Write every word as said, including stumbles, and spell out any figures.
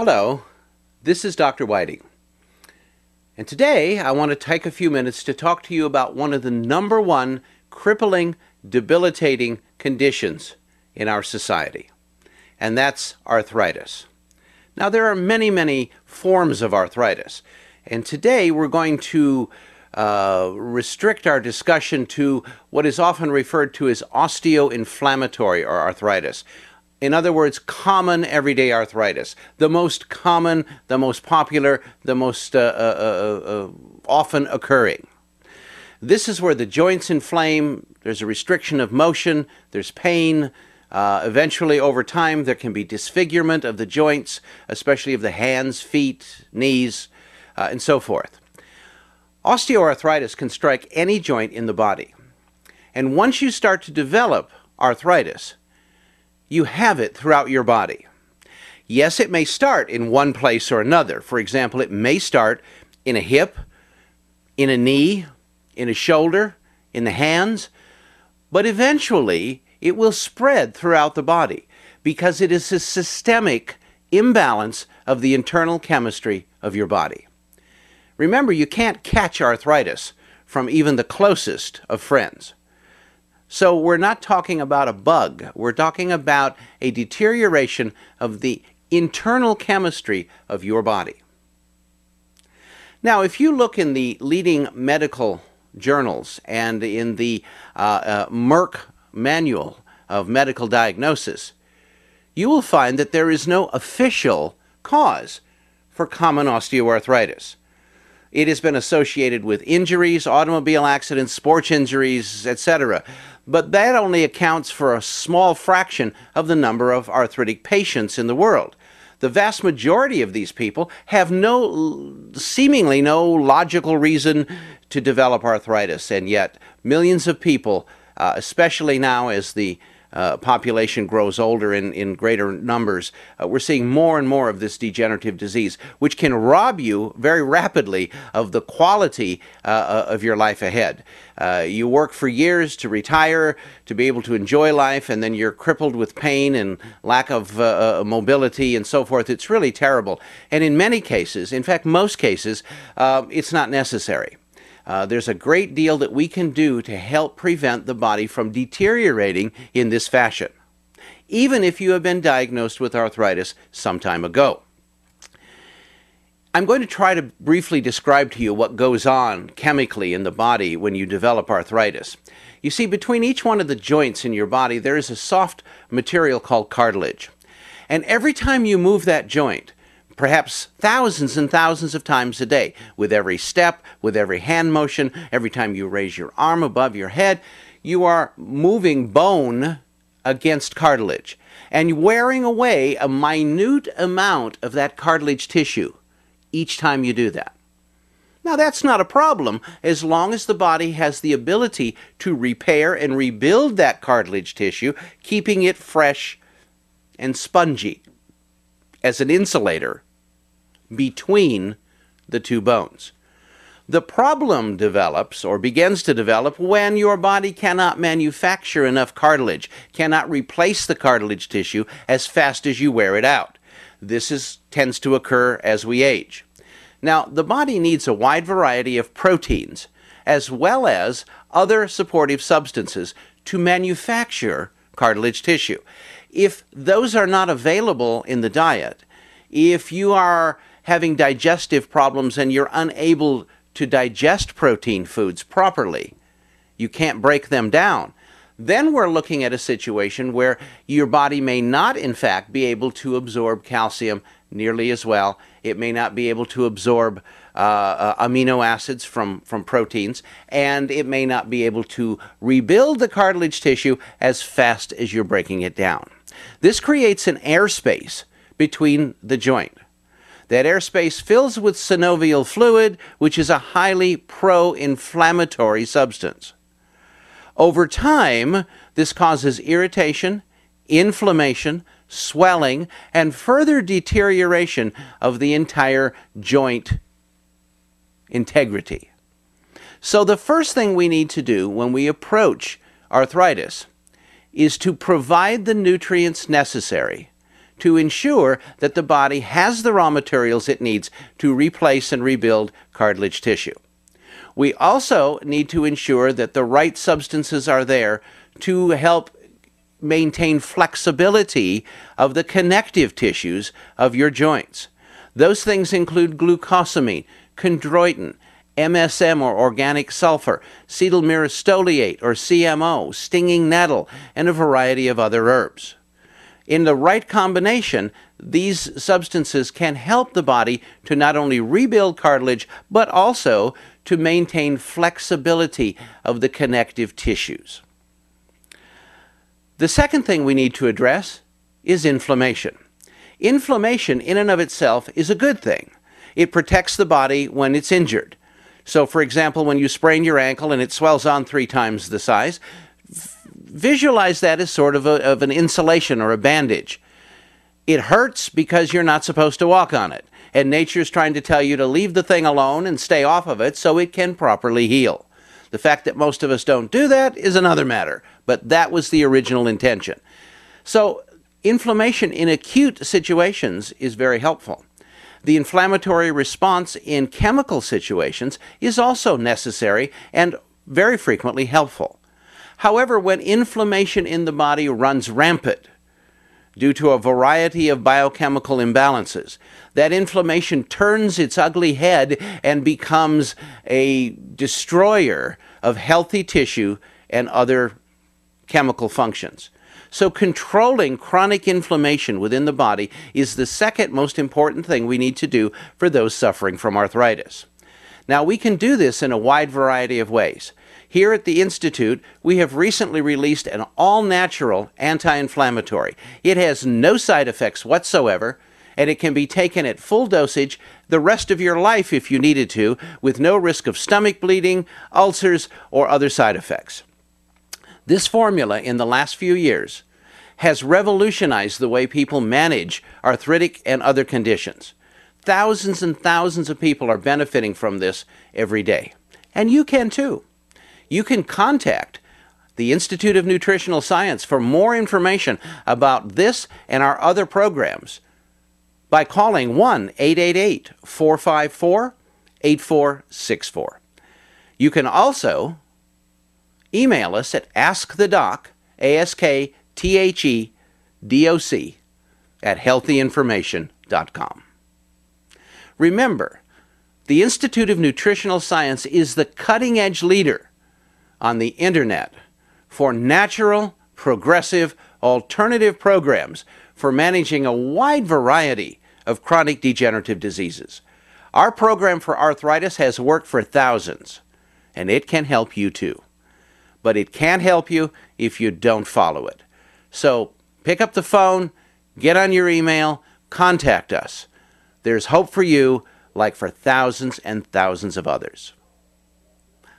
Hello, this is Doctor Whiting, and today I want to take a few minutes to talk to you about one of the number one crippling, debilitating conditions in our society, and that's arthritis. Now, there are many, many forms of arthritis, and today we're going to uh, restrict our discussion to what is often referred to as osteoinflammatory or arthritis. In other words, common everyday arthritis, the most common, the most popular, the most uh, uh, uh, often occurring. This is where the joints inflame, there's a restriction of motion, there's pain. Uh, eventually, over time, there can be disfigurement of the joints, especially of the hands, feet, knees, uh, and so forth. Osteoarthritis can strike any joint in the body. And once you start to develop arthritis, you have it throughout your body. Yes, it may start in one place or another. For example, it may start in a hip, in a knee, in a shoulder, in the hands, but eventually it will spread throughout the body because it is a systemic imbalance of the internal chemistry of your body. Remember, you can't catch arthritis from even the closest of friends. So we're not talking about a bug. We're talking about a deterioration of the internal chemistry of your body. Now, if you look in the leading medical journals and in the uh, uh, Merck Manual of Medical Diagnosis, you will find that there is no official cause for common osteoarthritis. It has been associated with injuries, automobile accidents, sports injuries, et cetera. But that only accounts for a small fraction of the number of arthritic patients in the world. The vast majority of these people have no, seemingly no logical reason to develop arthritis, and yet millions of people, uh, especially now as the uh, population grows older in, in greater numbers, uh, we're seeing more and more of this degenerative disease, which can rob you very rapidly of the quality uh, of your life ahead. Uh, you work for years to retire, to be able to enjoy life, and then you're crippled with pain and lack of uh, mobility and so forth. It's really terrible. And in many cases, in fact, most cases, uh, it's not necessary. Uh, there's a great deal that we can do to help prevent the body from deteriorating in this fashion, even if you have been diagnosed with arthritis some time ago. I'm going to try to briefly describe to you what goes on chemically in the body when you develop arthritis. You see, between each one of the joints in your body, there is a soft material called cartilage. And every time you move that joint, perhaps thousands and thousands of times a day, with every step, with every hand motion, every time you raise your arm above your head, you are moving bone against cartilage and wearing away a minute amount of that cartilage tissue each time you do that. Now, that's not a problem as long as the body has the ability to repair and rebuild that cartilage tissue, keeping it fresh and spongy as an insulator between the two bones. The problem develops or begins to develop when your body cannot manufacture enough cartilage, cannot replace the cartilage tissue as fast as you wear it out. This is, tends to occur as we age. Now, the body needs a wide variety of proteins as well as other supportive substances to manufacture cartilage tissue. If those are not available in the diet, if you are having digestive problems and you're unable to digest protein foods properly, you can't break them down, then we're looking at a situation where your body may not, in fact, be able to absorb calcium nearly as well. It may not be able to absorb uh, uh, amino acids from, from proteins, and it may not be able to rebuild the cartilage tissue as fast as you're breaking it down. This creates an airspace between the joint. That airspace fills with synovial fluid, which is a highly pro-inflammatory substance. Over time, this causes irritation, inflammation, swelling, and further deterioration of the entire joint integrity. So the first thing we need to do when we approach arthritis is to provide the nutrients necessary to ensure that the body has the raw materials it needs to replace and rebuild cartilage tissue. We also need to ensure that the right substances are there to help maintain flexibility of the connective tissues of your joints. Those things include glucosamine, chondroitin, M S M or organic sulfur, cetylmeristoliate or C M O, stinging nettle, and a variety of other herbs. In the right combination, these substances can help the body to not only rebuild cartilage, but also to maintain flexibility of the connective tissues. The second thing we need to address is inflammation. Inflammation in and of itself is a good thing. It protects the body when it's injured. So, for example, when you sprain your ankle and it swells on three times the size, visualize that as sort of, a, of an insulation or a bandage. It hurts because you're not supposed to walk on it, and nature's trying to tell you to leave the thing alone and stay off of it so it can properly heal. The fact that most of us don't do that is another matter, but that was the original intention. So, inflammation in acute situations is very helpful. The inflammatory response in chemical situations is also necessary and very frequently helpful. However, when inflammation in the body runs rampant due to a variety of biochemical imbalances, that inflammation turns its ugly head and becomes a destroyer of healthy tissue and other chemical functions. So controlling chronic inflammation within the body is the second most important thing we need to do for those suffering from arthritis. Now, we can do this in a wide variety of ways. Here at the Institute, we have recently released an all-natural anti-inflammatory. It has no side effects whatsoever, and it can be taken at full dosage the rest of your life if you needed to, with no risk of stomach bleeding, ulcers, or other side effects. This formula in the last few years has revolutionized the way people manage arthritic and other conditions. Thousands and thousands of people are benefiting from this every day. And you can too. You can contact the Institute of Nutritional Science for more information about this and our other programs by calling one eight eight eight, four five four, eight four six four. You can also email us at askthedoc, A S K T H E D O C, at healthy information dot com. Remember, the Institute of Nutritional Science is the cutting-edge leader on the internet for natural, progressive, alternative programs for managing a wide variety of chronic degenerative diseases. Our program for arthritis has worked for thousands, and it can help you too. But it can't help you if you don't follow it. So pick up the phone, get on your email, contact us. There's hope for you, like for thousands and thousands of others.